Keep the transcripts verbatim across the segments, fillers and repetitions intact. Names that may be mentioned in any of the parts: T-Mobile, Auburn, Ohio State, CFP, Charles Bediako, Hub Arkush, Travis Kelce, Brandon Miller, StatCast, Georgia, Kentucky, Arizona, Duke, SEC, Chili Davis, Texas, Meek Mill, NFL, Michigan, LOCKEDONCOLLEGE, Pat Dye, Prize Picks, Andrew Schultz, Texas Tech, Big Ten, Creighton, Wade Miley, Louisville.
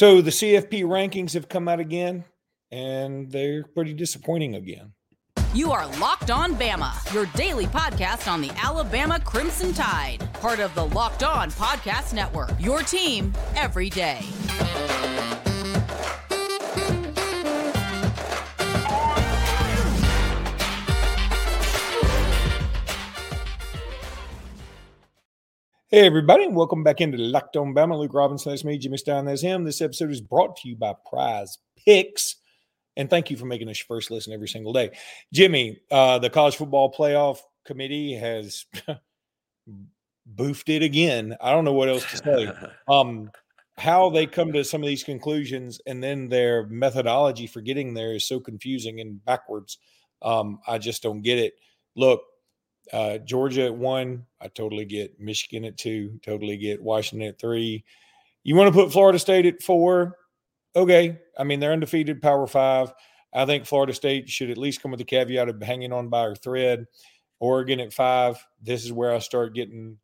So the C F P rankings have come out again, and they're pretty disappointing again. You are Locked On Bama, your daily podcast on the Alabama Crimson Tide, part of the Locked On Podcast Network, your team every day. Hey, everybody, and welcome back into Locked On Bama. Luke Robinson, that's me. Jimmy Stein, that's him. This episode is brought to you by Prize Picks, and thank you for making us your first listen every single day. Jimmy, uh, the College Football Playoff Committee has boofed it again. I don't know what else to say. Um, how they come to some of these conclusions and then their methodology for getting there is so confusing and backwards. Um, I just don't get it. Look. Uh, Georgia at one, I totally get. Michigan at two, totally get. Washington at three. You want to put Florida State at four? Okay. I mean, they're undefeated, power five. I think Florida State should at least come with the caveat of hanging on by her thread. Oregon at five. This is where I start getting,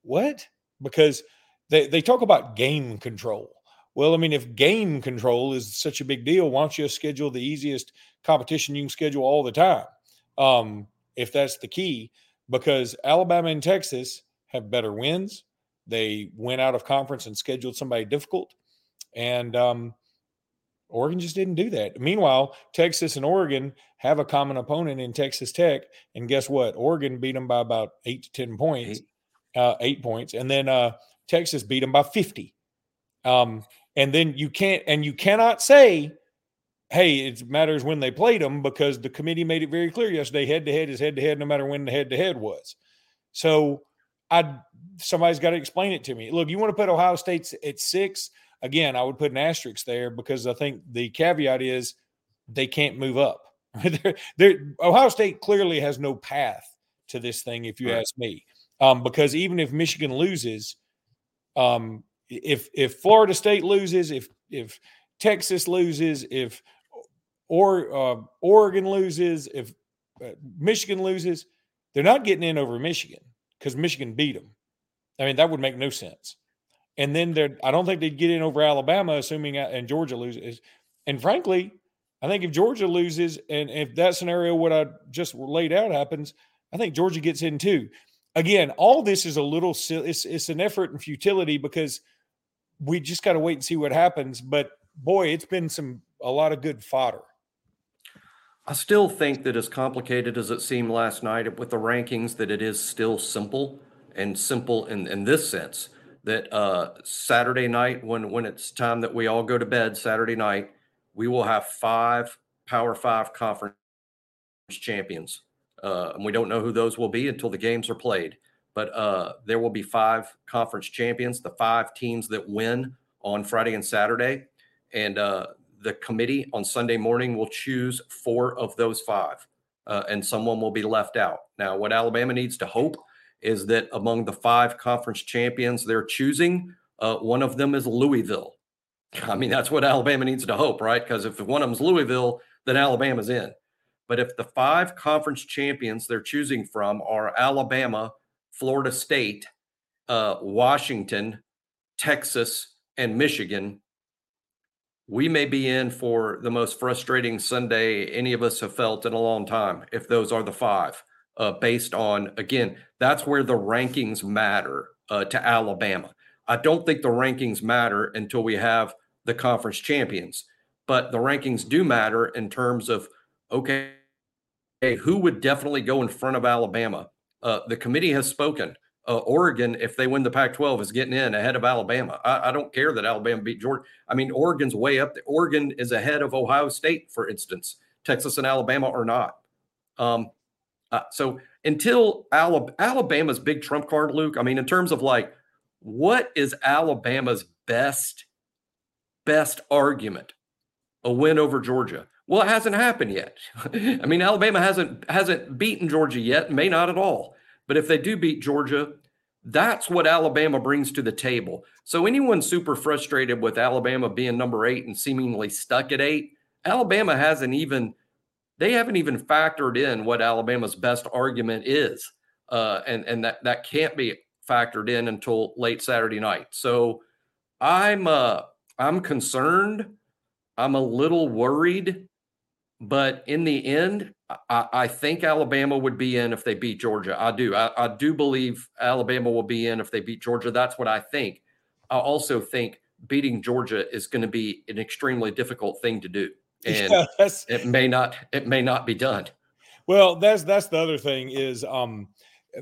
what? Because they, they talk about game control. Well, I mean, if game control is such a big deal, why don't you schedule the easiest competition you can schedule all the time? Um, if that's the key, because Alabama and Texas have better wins. They went out of conference and scheduled somebody difficult, and um, Oregon just didn't do that. Meanwhile, Texas and Oregon have a common opponent in Texas Tech, and guess what? Oregon beat them by about eight to ten points, eight, uh, eight points, and then uh, Texas beat them by fifty. Um, and then you can't and you cannot say, hey, it matters when they played them, because the committee made it very clear yesterday, head-to-head is head-to-head no matter when the head-to-head was. So I somebody's got to explain it to me. Look, you want to put Ohio State at six? Again, I would put an asterisk there, because I think the caveat is they can't move up. they're, they're, Ohio State clearly has no path to this thing, if you right. ask me, um, because even if Michigan loses, um, if if Florida State loses, if if Texas loses, if – Or uh, Oregon loses, if uh, Michigan loses, they're not getting in over Michigan because Michigan beat them. I mean, that would make no sense. And then they're, I don't think they'd get in over Alabama, assuming and Georgia loses. And frankly, I think if Georgia loses, and if that scenario, what I just laid out happens, I think Georgia gets in too. Again, all this is a little, it's, it's an effort in futility, because we just got to wait and see what happens. But boy, it's been some, a lot of good fodder. I still think that as complicated as it seemed last night with the rankings, that it is still simple, and simple in, in this sense, that uh, Saturday night, when, when it's time that we all go to bed Saturday night, we will have five Power Five conference champions. Uh, and we don't know who those will be until the games are played. But uh, there will be five conference champions, the five teams that win on Friday and Saturday. And uh, the committee on Sunday morning will choose four of those five, uh, and someone will be left out. Now, what Alabama needs to hope is that among the five conference champions they're choosing, uh, one of them is Louisville. I mean, that's what Alabama needs to hope, right? Because if one of them's Louisville, then Alabama's in. But if the five conference champions they're choosing from are Alabama, Florida State, uh, Washington, Texas, and Michigan, we may be in for the most frustrating Sunday any of us have felt in a long time, if those are the five, uh, based on, again, that's where the rankings matter uh, to Alabama. I don't think the rankings matter until we have the conference champions, but the rankings do matter in terms of, okay, who would definitely go in front of Alabama? Uh, the committee has spoken. Uh, Oregon, if they win the Pac twelve, is getting in ahead of Alabama. I, I don't care that Alabama beat Georgia. I mean, Oregon's way up. Oregon is ahead of Ohio State, for instance. Texas and Alabama are not. Um, uh, so until Alab- Alabama's big trump card, Luke, I mean, in terms of like, what is Alabama's best, best argument? A win over Georgia. Well, it hasn't happened yet. I mean, Alabama hasn't hasn't beaten Georgia yet, may not at all. But if they do beat Georgia, that's what Alabama brings to the table. So anyone super frustrated with Alabama being number eight and seemingly stuck at eight, Alabama hasn't even – they haven't even factored in what Alabama's best argument is. Uh, and and that, that can't be factored in until late Saturday night. So I'm uh, I'm concerned. I'm a little worried. But in the end, I, I think Alabama would be in if they beat Georgia. I do. I, I do believe Alabama will be in if they beat Georgia. That's what I think. I also think beating Georgia is going to be an extremely difficult thing to do. And yeah, it may not it may not be done. Well, that's that's the other thing is, um,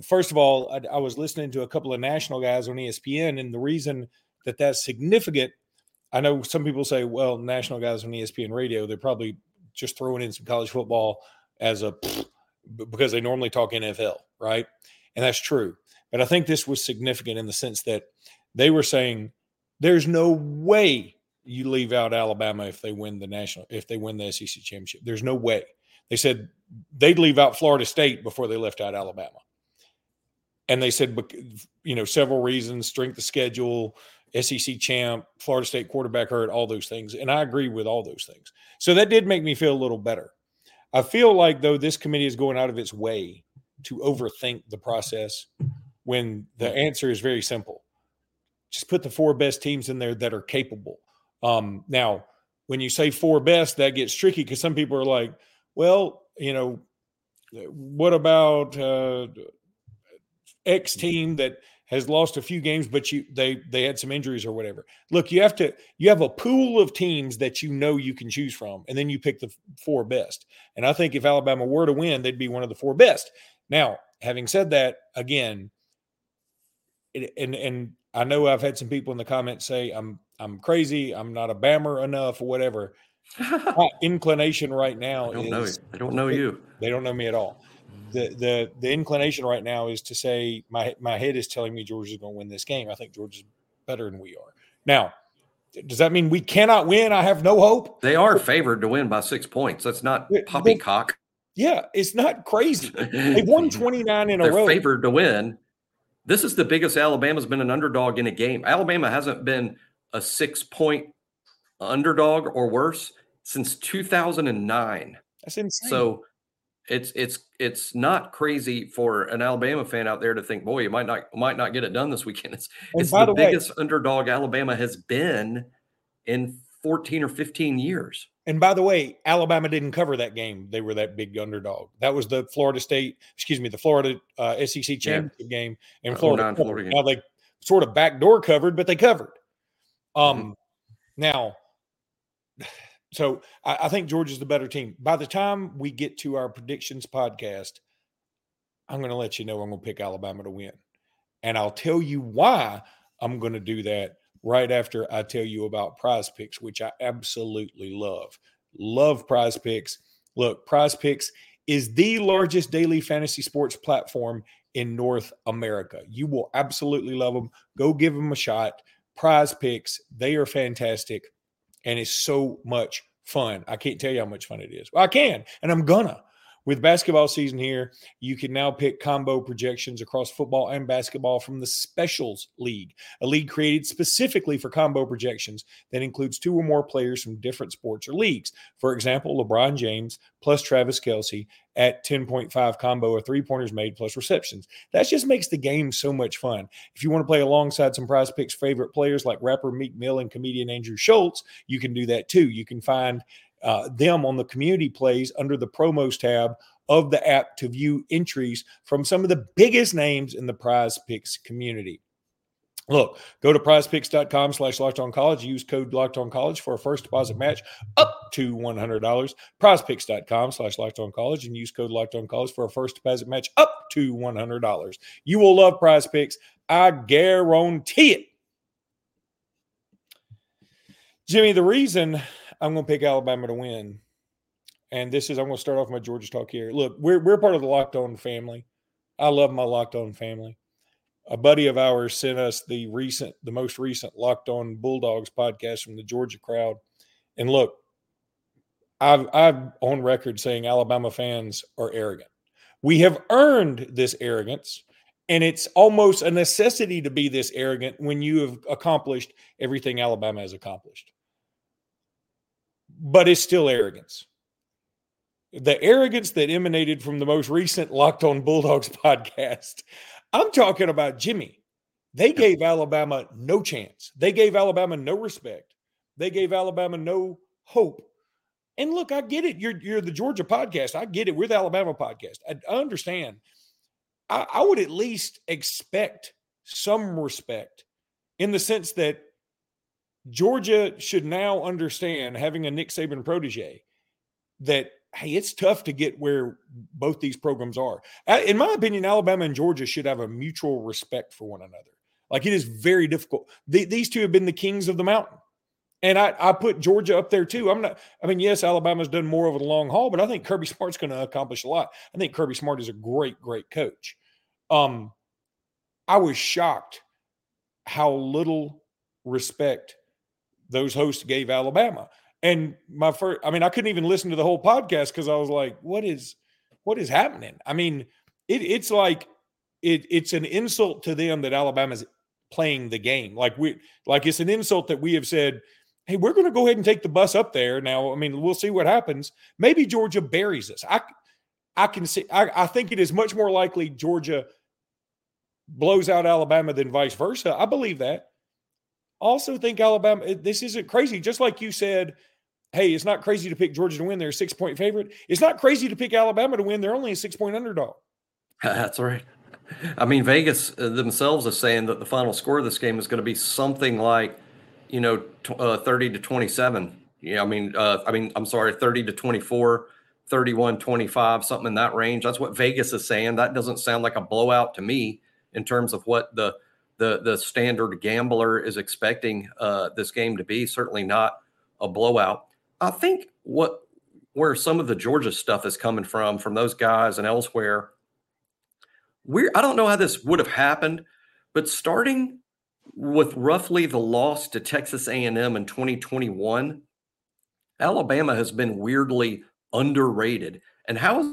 first of all, I, I was listening to a couple of national guys on E S P N, and the reason that that's significant, I know some people say, well, national guys on E S P N radio, they're probably just throwing in some college football as a because they normally talk N F L, right? And that's true. But I think this was significant in the sense that they were saying there's no way you leave out Alabama if they win the national, if they win the S E C championship. There's no way. They said they'd leave out Florida State before they left out Alabama. And they said, you know, several reasons, strength of schedule, S E C champ, Florida State quarterback hurt, all those things. And I agree with all those things. So that did make me feel a little better. I feel like, though, this committee is going out of its way to overthink the process when the answer is very simple. Just put the four best teams in there that are capable. Um, now, when you say four best, that gets tricky because some people are like, well, you know, what about uh, X team that has lost a few games, but you they they had some injuries or whatever. Look, you have to you have a pool of teams that you know you can choose from, and then you pick the four best. And I think if Alabama were to win, they'd be one of the four best. Now, having said that, again, it, and and I know I've had some people in the comments say I'm I'm crazy, I'm not a Bammer enough or whatever. My inclination right now I don't is know you. I don't know you. They don't know me at all. The, the the inclination right now is to say my my head is telling me Georgia's going to win this game. I think Georgia's better than we are. Now, does that mean we cannot win? I have no hope. They are favored to win by six points. That's not poppycock. They, yeah, it's not crazy. They won twenty-nine in a They're row. They're favored to win. This is the biggest Alabama's been an underdog in a game. Alabama hasn't been a six-point underdog or worse since two thousand nine. That's insane. So It's it's it's not crazy for an Alabama fan out there to think, boy, you might not might not get it done this weekend. It's, it's the, the way, biggest underdog Alabama has been in fourteen or fifteen years. And by the way, Alabama didn't cover that game. They were that big underdog. That was the Florida State, excuse me, the Florida uh, S E C championship yeah. game. And Florida, oh, Florida game. Now they sort of backdoor covered, but they covered. Um, mm-hmm. Now, so I, I think Georgia's the better team. By the time we get to our predictions podcast, I'm going to let you know I'm going to pick Alabama to win. And I'll tell you why I'm going to do that right after I tell you about Prize Picks, which I absolutely love. Love Prize Picks. Look, Prize Picks is the largest daily fantasy sports platform in North America. You will absolutely love them. Go give them a shot. Prize Picks, they are fantastic. And it's so much fun. I can't tell you how much fun it is. Well, I can, and I'm gonna. With basketball season here, you can now pick combo projections across football and basketball from the Specials League, a league created specifically for combo projections that includes two or more players from different sports or leagues. For example, LeBron James plus Travis Kelce at ten point five combo or three-pointers made plus receptions. That just makes the game so much fun. If you want to play alongside some Prize Picks favorite players like rapper Meek Mill and comedian Andrew Schultz, you can do that too. You can find uh, them on the community plays under the promos tab of the app to view entries from some of the biggest names in the Prize Picks community. Look, go to prizepicks.com slash locked on college. Use code locked on college for a first deposit match up to one hundred dollars. Prizepicks.com slash locked on college and use code locked on college for a first deposit match up to one hundred dollars. You will love Prize Picks. I guarantee it. Jimmy, the reason I'm going to pick Alabama to win, and this is, I'm going to start off my Georgia talk here. Look, we're, we're part of the Locked On family. I love my Locked On family. A buddy of ours sent us the recent, the most recent Locked On Bulldogs podcast from the Georgia crowd. And look, I've, I'm on record saying Alabama fans are arrogant. We have earned this arrogance, and it's almost a necessity to be this arrogant when you have accomplished everything Alabama has accomplished. But it's still arrogance. The arrogance that emanated from the most recent Locked On Bulldogs podcast. I'm talking about Jimmy. They gave Alabama no chance. They gave Alabama no respect. They gave Alabama no hope. And look, I get it. You're you're the Georgia podcast. I get it. We're the Alabama podcast. I, I understand. I, I would at least expect some respect in the sense that Georgia should now understand, having a Nick Saban protege, that, hey, it's tough to get where both these programs are. In my opinion, Alabama and Georgia should have a mutual respect for one another. Like, it is very difficult. The, these two have been the kings of the mountain. And I, I put Georgia up there too. I'm not, I mean, yes, Alabama's done more over the long haul, but I think Kirby Smart's going to accomplish a lot. I think Kirby Smart is a great, great coach. Um, I was shocked how little respect those hosts gave Alabama. And my first, I mean, I couldn't even listen to the whole podcast because I was like, what is, what is happening? I mean, it, it's like, it, it's an insult to them that Alabama's playing the game. Like we, like it's an insult that we have said, hey, we're going to go ahead and take the bus up there. Now, I mean, we'll see what happens. Maybe Georgia buries us. I, I can see. I, I think it is much more likely Georgia blows out Alabama than vice versa. I believe that. Also, think Alabama. This isn't crazy. Just like you said, hey, it's not crazy to pick Georgia to win. They're a six-point favorite. It's not crazy to pick Alabama to win. They're only a six-point underdog. That's right. I mean, Vegas themselves is saying that the final score of this game is going to be something like, you know, t- uh, thirty to twenty-seven. Yeah, I mean, uh, I mean, I'm sorry, thirty to twenty-four, thirty-one twenty-five, something in that range. That's what Vegas is saying. That doesn't sound like a blowout to me in terms of what the the the standard gambler is expecting uh, this game to be. Certainly not a blowout. I think what where some of the Georgia stuff is coming from, from those guys and elsewhere. We're I don't know how this would have happened, but starting with roughly the loss to Texas A and M in twenty twenty-one, Alabama has been weirdly underrated. And how is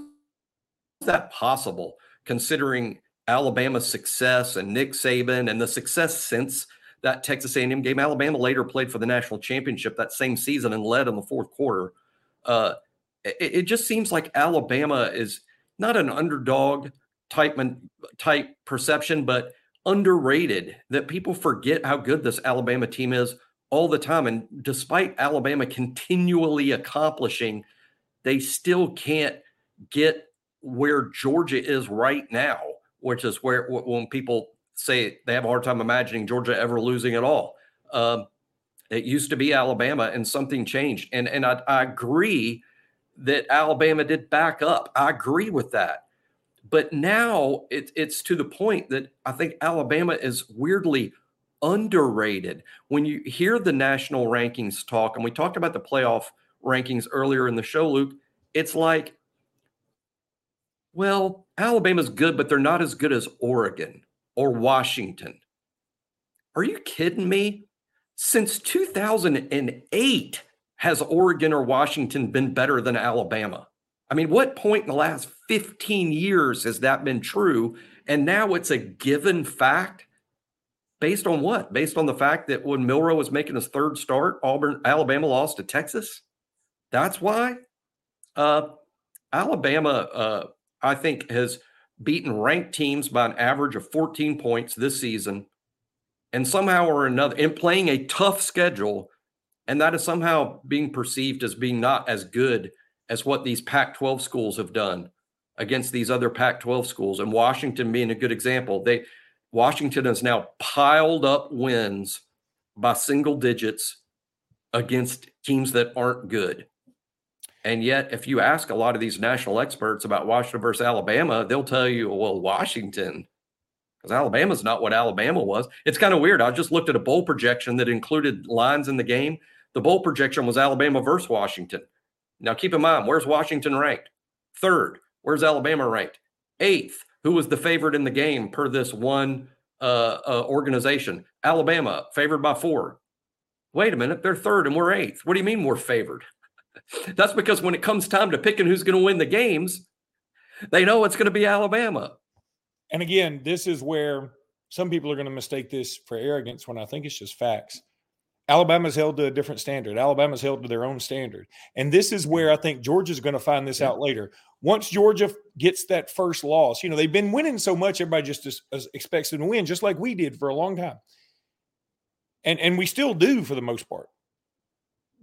that possible, considering Alabama's success and Nick Saban and the success since that Texas A and M game? Alabama later played for the national championship that same season and led in the fourth quarter. Uh, it, it just seems like Alabama is not an underdog type, type perception, but underrated, that people forget how good this Alabama team is all the time. And despite Alabama continually accomplishing, they still can't get where Georgia is right now, which is where, when people say they have a hard time imagining Georgia ever losing at all. Um, it used to be Alabama, and something changed. And, and I, I agree that Alabama did back up. I agree with that. But now it, it's to the point that I think Alabama is weirdly underrated. When you hear the national rankings talk, and we talked about the playoff rankings earlier in the show, Luke, it's like, well, Alabama's good, but they're not as good as Oregon or Washington. Are you kidding me? Since two thousand eight, has Oregon or Washington been better than Alabama? I mean, what point in the last fifteen years has that been true? And now it's a given fact. Based on what? Based on the fact that when Milroe was making his third start, Auburn, Alabama lost to Texas. That's why uh, Alabama, uh, I think, has beaten ranked teams by an average of fourteen points this season, and somehow or another, in playing a tough schedule, and that is somehow being perceived as being not as good as what these Pac twelve schools have done against these other Pac twelve schools, and Washington being a good example. They Washington has now piled up wins by single digits against teams that aren't good. And yet, if you ask a lot of these national experts about Washington versus Alabama, they'll tell you, well, Washington, because Alabama's not what Alabama was. It's kind of weird. I just looked at a bowl projection that included lines in the game. The bowl projection was Alabama versus Washington. Now, keep in mind, where's Washington ranked? Third. Where's Alabama ranked? Eighth. Who was the favorite in the game per this one uh, uh, organization? Alabama, favored by four. Wait a minute, they're third and we're eighth. What do you mean we're favored? That's because when it comes time to picking who's going to win the games, they know it's going to be Alabama. And again, this is where some people are going to mistake this for arrogance when I think it's just facts. Alabama's held to a different standard. Alabama's held to their own standard. And this is where I think Georgia's going to find this out later. Once Georgia gets that first loss, you know, they've been winning so much, everybody just is, is expects them to win, just like we did for a long time. And, and we still do for the most part.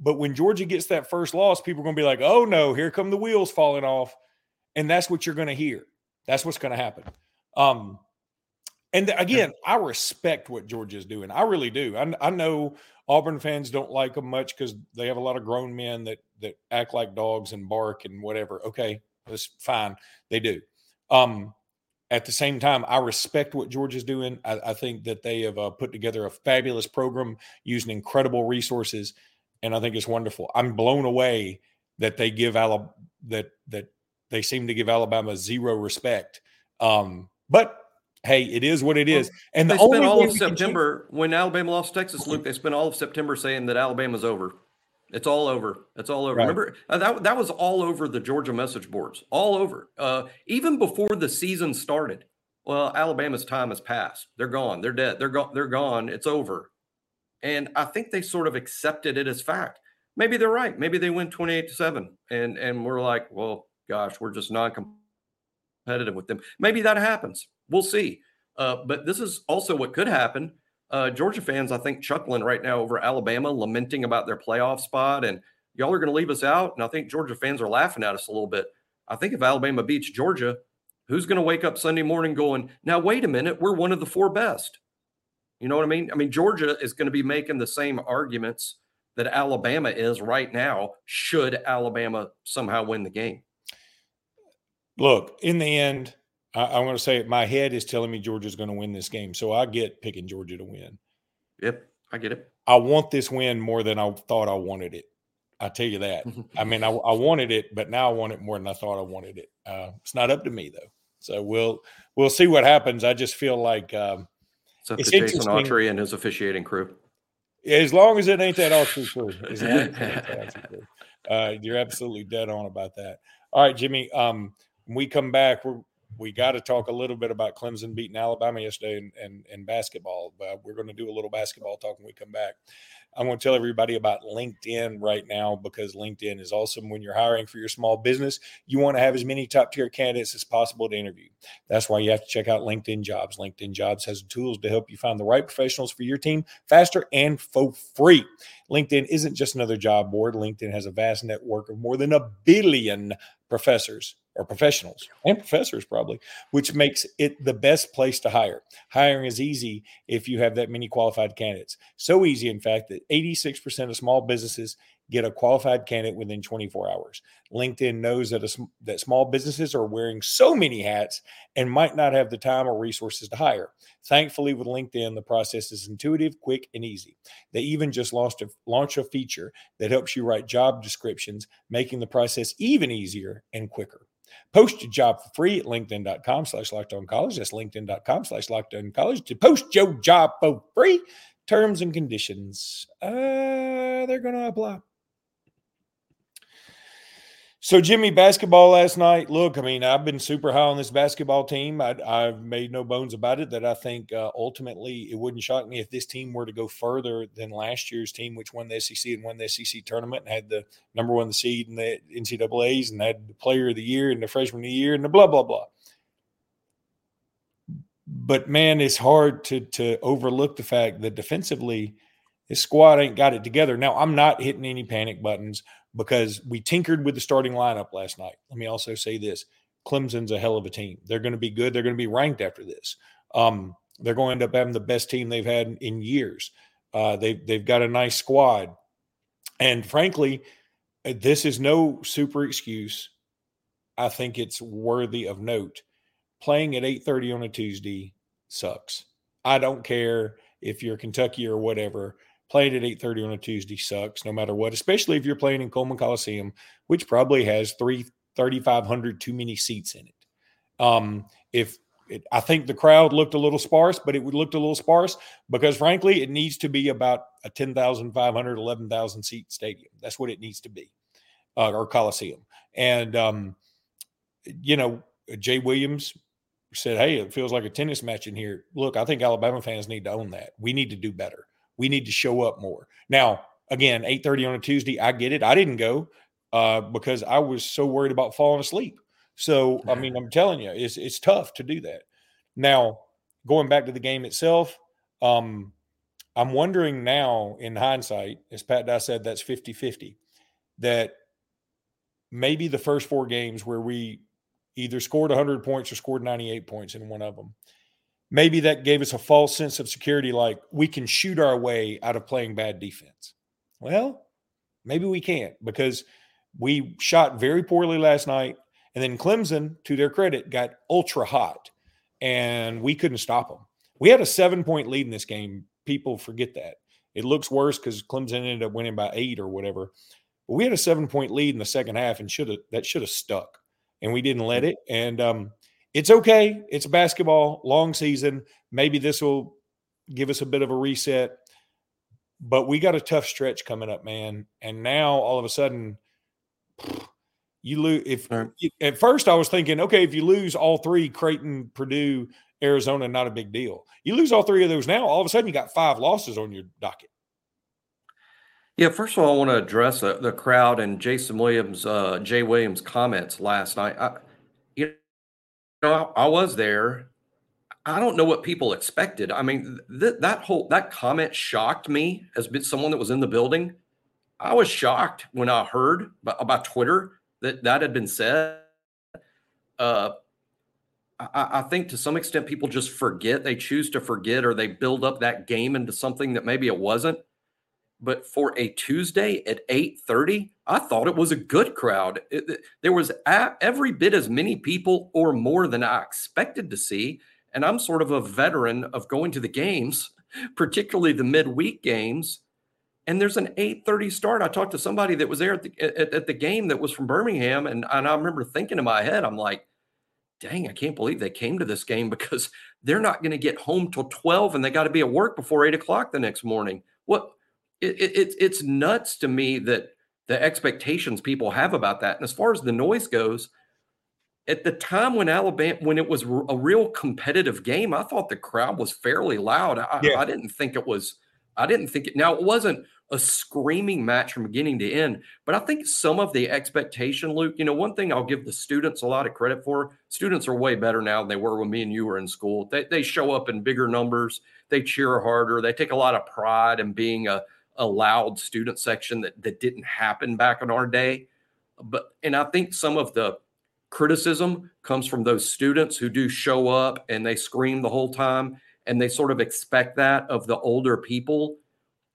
But when Georgia gets that first loss, people are going to be like, oh, no, here come the wheels falling off. And that's what you're going to hear. That's what's going to happen. Um, and again, I respect what Georgia's doing. I really do. I, I know Auburn fans don't like them much because they have a lot of grown men that that act like dogs and bark and whatever. Okay, that's fine. They do. Um, at the same time, I respect what Georgia's doing. I, I think that they have uh, put together a fabulous program using incredible resources. And I think it's wonderful. I'm blown away that they give Alabama, that that they seem to give Alabama zero respect. Um, but hey, it is what it is. And they the spent only all of September change- when Alabama lost Texas, Luke, they spent all of September saying that Alabama's over. It's all over. It's all over. Right. Remember uh, that that was all over the Georgia message boards, all over. Uh, even before the season started. Well, Alabama's time has passed. They're gone. They're dead. They're gone. They're gone. It's over. And I think they sort of accepted it as fact. Maybe they're right. Maybe they win twenty-eight to seven. And and we're like, well, gosh, we're just non-competitive with them. Maybe that happens. We'll see. Uh, but this is also what could happen. Uh, Georgia fans, I think, chuckling right now over Alabama, lamenting about their playoff spot. And y'all are going to leave us out. And I think Georgia fans are laughing at us a little bit. I think if Alabama beats Georgia, who's going to wake up Sunday morning going, now, wait a minute, we're one of the four best? You know what I mean? I mean, Georgia is going to be making the same arguments that Alabama is right now, should Alabama somehow win the game. Look, in the end, I, I want to say my head is telling me Georgia's going to win this game, so I get picking Georgia to win. Yep, I get it. I want this win more than I thought I wanted it. I tell you that. I mean, I, I wanted it, but now I want it more than I thought I wanted it. Uh, it's not up to me, though. So we'll we'll see what happens. I just feel like um, – Up it's to Jason Autry and his officiating crew. As long as it ain't that Autry crew. As long as it ain't that Autry crew. Uh, you're absolutely dead on about that. All right, Jimmy, um, when we come back, we're, we got to talk a little bit about Clemson beating Alabama yesterday and, and, and basketball. Uh, we're going to do a little basketball talk when we come back. I'm going to tell everybody about LinkedIn right now because LinkedIn is awesome. When you're hiring for your small business, you want to have as many top-tier candidates as possible to interview. That's why you have to check out LinkedIn Jobs. LinkedIn Jobs has the tools to help you find the right professionals for your team faster and for free. LinkedIn isn't just another job board. LinkedIn has a vast network of more than a billion professors. Or professionals and professors probably, which makes it the best place to hire. Hiring is easy if you have that many qualified candidates. So easy, in fact, that eighty-six percent of small businesses get a qualified candidate within twenty-four hours. LinkedIn knows that, a, that small businesses are wearing so many hats and might not have the time or resources to hire. Thankfully, with LinkedIn, the process is intuitive, quick, and easy. They even just launched a, launch a feature that helps you write job descriptions, making the process even easier and quicker. Post your job for free at linkedin.com slash LockedOnCollege. That's linkedin.com slash LockedOnCollege to post your job for free. Terms and conditions, uh, they're going to apply. So, Jimmy, basketball last night. Look, I mean, I've been super high on this basketball team. I, I've made no bones about it that I think uh, ultimately it wouldn't shock me if this team were to go further than last year's team, which won the S E C and won the S E C tournament and had the number one seed in the N C double A's and had the player of the year and the freshman of the year and the blah, blah, blah. But, man, it's hard to to overlook the fact that defensively this squad ain't got it together. Now, I'm not hitting any panic buttons because we tinkered with the starting lineup last night. Let me also say this. Clemson's a hell of a team. They're going to be good. They're going to be ranked after this. Um, they're going to end up having the best team they've had in, in years. Uh, they've, they've got a nice squad. And, frankly, this is no super excuse. I think it's worthy of note. Playing at eight thirty on a Tuesday sucks. I don't care if you're Kentucky or whatever. Playing at eight thirty on a Tuesday sucks no matter what, especially if you're playing in Coleman Coliseum, which probably has three thousand five hundred too many seats in it. Um, if it, I think the crowd looked a little sparse, but it looked a little sparse because, frankly, it needs to be about a ten thousand five hundred, eleven thousand-seat stadium. That's what it needs to be, uh, or Coliseum. And, um, you know, Jay Williams said, hey, it feels like a tennis match in here. Look, I think Alabama fans need to own that. We need to do better. We need to show up more. Now, again, eight thirty on a Tuesday, I get it. I didn't go uh, because I was so worried about falling asleep. So, I mean, I'm telling you, it's it's tough to do that. Now, going back to the game itself, um, I'm wondering now in hindsight, as Pat Dye said, that's fifty-fifty, that maybe the first four games where we either scored one hundred points or scored ninety-eight points in one of them, maybe that gave us a false sense of security, like we can shoot our way out of playing bad defense. Well, maybe we can't, because we shot very poorly last night, and then Clemson, to their credit, got ultra hot, and we couldn't stop them. We had a seven-point lead in this game. People forget that. It looks worse because Clemson ended up winning by eight or whatever. But we had a seven-point lead in the second half, and should have that should have stuck, and we didn't let it. And um, it's okay. It's basketball, long season. Maybe this will give us a bit of a reset. But we got a tough stretch coming up, man. And now all of a sudden, you lose. If right. At first I was thinking, okay, if you lose all three, Creighton, Purdue, Arizona, not a big deal. You lose all three of those now, all of a sudden you got five losses on your docket. Yeah, first of all, I want to address uh, the crowd and Jason Williams, uh, Jay Williams' comments last night. I, you know, I, I was there. I don't know what people expected. I mean, th- that whole that comment shocked me as been someone that was in the building. I was shocked when I heard b- about Twitter that that had been said. Uh, I-, I think to some extent people just forget. They choose to forget, or they build up that game into something that maybe it wasn't. But for a Tuesday at eight thirty, I thought it was a good crowd. It, it, there was a- every bit as many people or more than I expected to see. And I'm sort of a veteran of going to the games, particularly the midweek games. And there's an eight thirty start. I talked to somebody that was there at the, at, at the game that was from Birmingham. And, and I remember thinking in my head, I'm like, dang, I can't believe they came to this game, because they're not going to get home till twelve and they got to be at work before eight o'clock the next morning. What it, it, it's nuts to me that the expectations people have about that. And as far as the noise goes, at the time when Alabama, when it was a real competitive game, I thought the crowd was fairly loud. I, yeah. I didn't think it was, I didn't think it, now it wasn't a screaming match from beginning to end, but I think some of the expectation, Luke, you know, one thing I'll give the students a lot of credit for, students are way better now than they were when me and you were in school. They, they show up in bigger numbers, they cheer harder, they take a lot of pride in being a, a loud student section that, that didn't happen back in our day. But, and I think some of the criticism comes from those students who do show up and they scream the whole time, and they sort of expect that of the older people.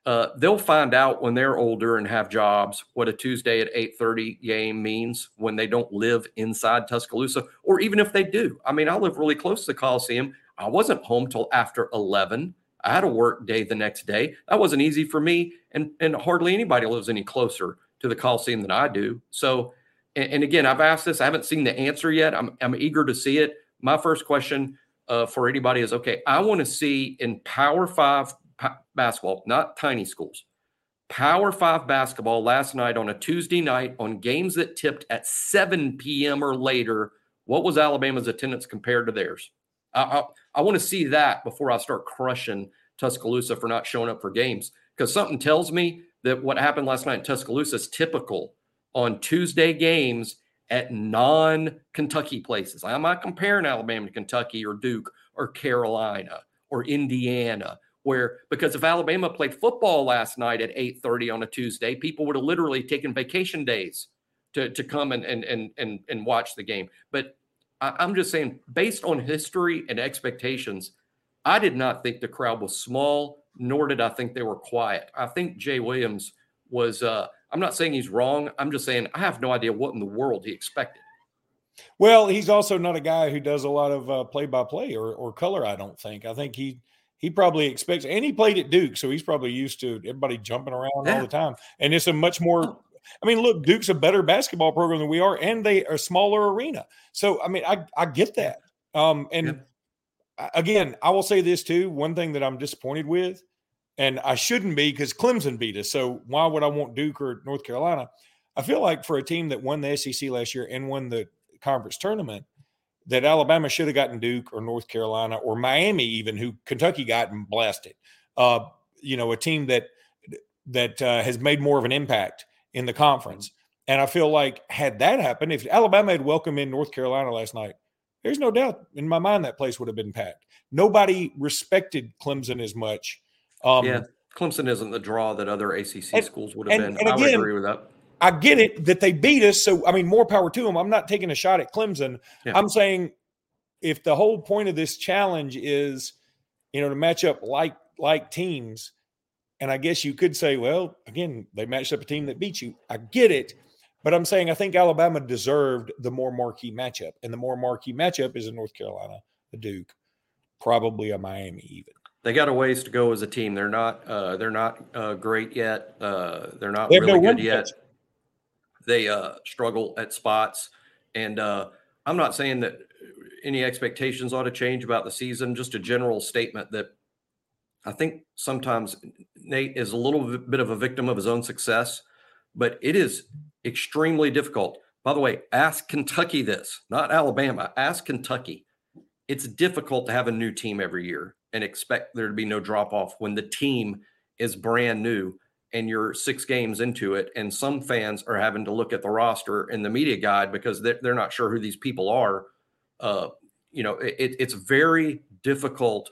Uh, they'll find out when they're older and have jobs what a Tuesday at eight thirty game means when they don't live inside Tuscaloosa, or even if they do. I mean, I live really close to the Coliseum. I wasn't home till after eleven. I had a work day the next day. That wasn't easy for me, and, and hardly anybody lives any closer to the Coliseum than I do. So, and again, I've asked this. I haven't seen the answer yet. I'm I'm eager to see it. My first question uh, for anybody is, okay, I want to see in Power Five p- basketball, not tiny schools, Power Five basketball last night on a Tuesday night on games that tipped at seven p.m. or later, what was Alabama's attendance compared to theirs? I I, I want to see that before I start crushing Tuscaloosa for not showing up for games, because something tells me that what happened last night in Tuscaloosa is typical on Tuesday games at non-Kentucky places. I'm not comparing Alabama to Kentucky or Duke or Carolina or Indiana, where, because if Alabama played football last night at eight thirty on a Tuesday, people would have literally taken vacation days to, to come and, and, and, and, and watch the game. But I, I'm just saying, based on history and expectations, I did not think the crowd was small, nor did I think they were quiet. I think Jay Williams was uh, – I'm not saying he's wrong. I'm just saying I have no idea what in the world he expected. Well, he's also not a guy who does a lot of uh, play-by-play or, or color, I don't think. I think he he probably expects – and he played at Duke, so he's probably used to everybody jumping around yeah. all the time. And it's a much more – I mean, look, Duke's a better basketball program than we are, and they are a smaller arena. So, I mean, I, I get that. Um, and, yeah. again, I will say this too. One thing that I'm disappointed with, and I shouldn't be, because Clemson beat us, so why would I want Duke or North Carolina? I feel like for a team that won the S E C last year and won the conference tournament, that Alabama should have gotten Duke or North Carolina or Miami even, who Kentucky got and blasted. Uh, you know, a team that that uh, has made more of an impact in the conference. And I feel like had that happened, if Alabama had welcomed in North Carolina last night, there's no doubt in my mind that place would have been packed. Nobody respected Clemson as much Um, yeah, Clemson isn't the draw that other A C C and, schools would have and, been. And I again, would agree with that. I get it that they beat us, so, I mean, more power to them. I'm not taking a shot at Clemson. Yeah. I'm saying if the whole point of this challenge is, you know, to match up like like teams, and I guess you could say, well, again, they matched up a team that beat you. I get it, but I'm saying I think Alabama deserved the more marquee matchup, and the more marquee matchup is a North Carolina, a Duke, probably a Miami even. They got a ways to go as a team. They're not uh, they're not uh, great yet. Uh, they're not they really good yet. Coach. They uh, struggle at spots. And uh, I'm not saying that any expectations ought to change about the season, just a general statement that I think sometimes Nate is a little bit of a victim of his own success, but it is extremely difficult. By the way, ask Kentucky this, not Alabama. Ask Kentucky. It's difficult to have a new team every year and expect there to be no drop-off when the team is brand new and you're six games into it, and some fans are having to look at the roster and the media guide because they're not sure who these people are. Uh, you know, it, it's very difficult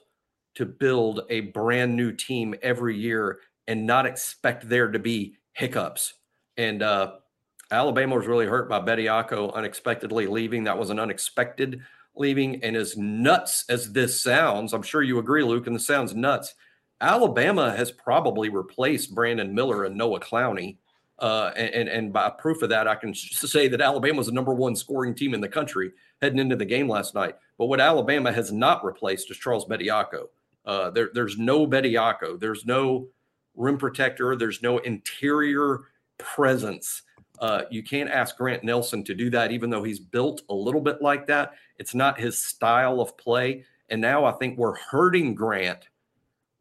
to build a brand new team every year and not expect there to be hiccups. And uh, Alabama was really hurt by Bediako unexpectedly leaving. That was an unexpected leaving. And as nuts as this sounds, I'm sure you agree, Luke, and this sounds nuts, Alabama has probably replaced Brandon Miller and Noah Clowney. Uh, and, and, and by proof of that, I can say that Alabama was the number one scoring team in the country heading into the game last night. But what Alabama has not replaced is Charles Bediako. Uh, there, there's no Bediako. There's no rim protector. There's no interior presence. Uh, you can't ask Grant Nelson to do that, even though he's built a little bit like that. It's not his style of play. And now I think we're hurting Grant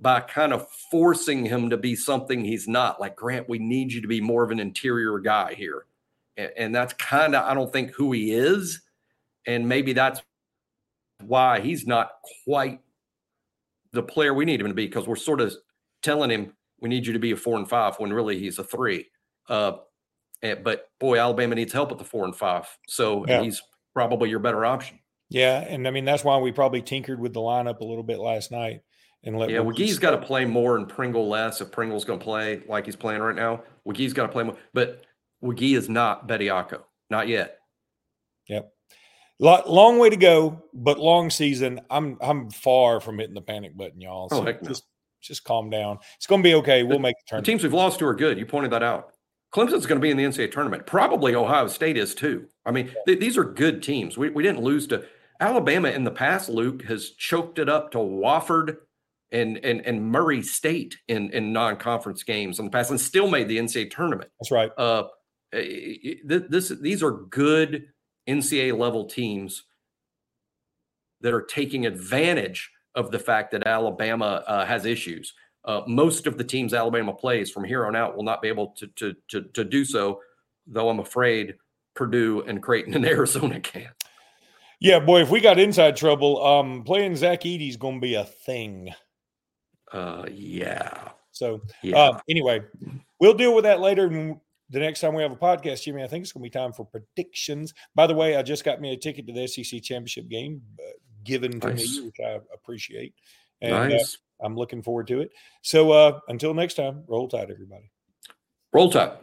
by kind of forcing him to be something he's not. Like, Grant, we need you to be more of an interior guy here. And, and that's kind of, I don't think, who he is. And maybe that's why he's not quite the player we need him to be, because we're sort of telling him we need you to be a four and five when really he's a three. Uh, and, but, boy, Alabama needs help at the four and five. So yeah. He's probably your better option. Yeah, and, I mean, that's why we probably tinkered with the lineup a little bit last night. And let yeah, Wegee's got to play more and Pringle less. If Pringle's going to play like he's playing right now, Wegee's got to play more. But Wegee is not Bediako, not yet. Yep. Long way to go, but long season. I'm I'm far from hitting the panic button, y'all. So oh, heck no. just, just calm down. It's going to be okay. We'll the, make the tournament. The teams we've lost to are good. You pointed that out. Clemson's going to be in the N C double A tournament. Probably Ohio State is too. I mean, th- these are good teams. We we didn't lose to Alabama in the past. Luke has choked it up to Wofford and and and Murray State in in non-conference games in the past, and still made the N C double A tournament. That's right. Uh, this these are good N C double A level teams that are taking advantage of the fact that Alabama uh, has issues. Uh, most of the teams Alabama plays from here on out will not be able to, to to to do so, though I'm afraid Purdue and Creighton and Arizona can. Yeah, boy, if we got inside trouble, um, playing Zach Edey's going to be a thing. Uh, yeah. So yeah. Uh, anyway, we'll deal with that later. The next time we have a podcast, Jimmy, I think it's going to be time for predictions. By the way, I just got me a ticket to the S E C championship game uh, given to nice. me, which I appreciate. And nice. uh, I'm looking forward to it. So uh, until next time, roll tide, everybody. Roll tide.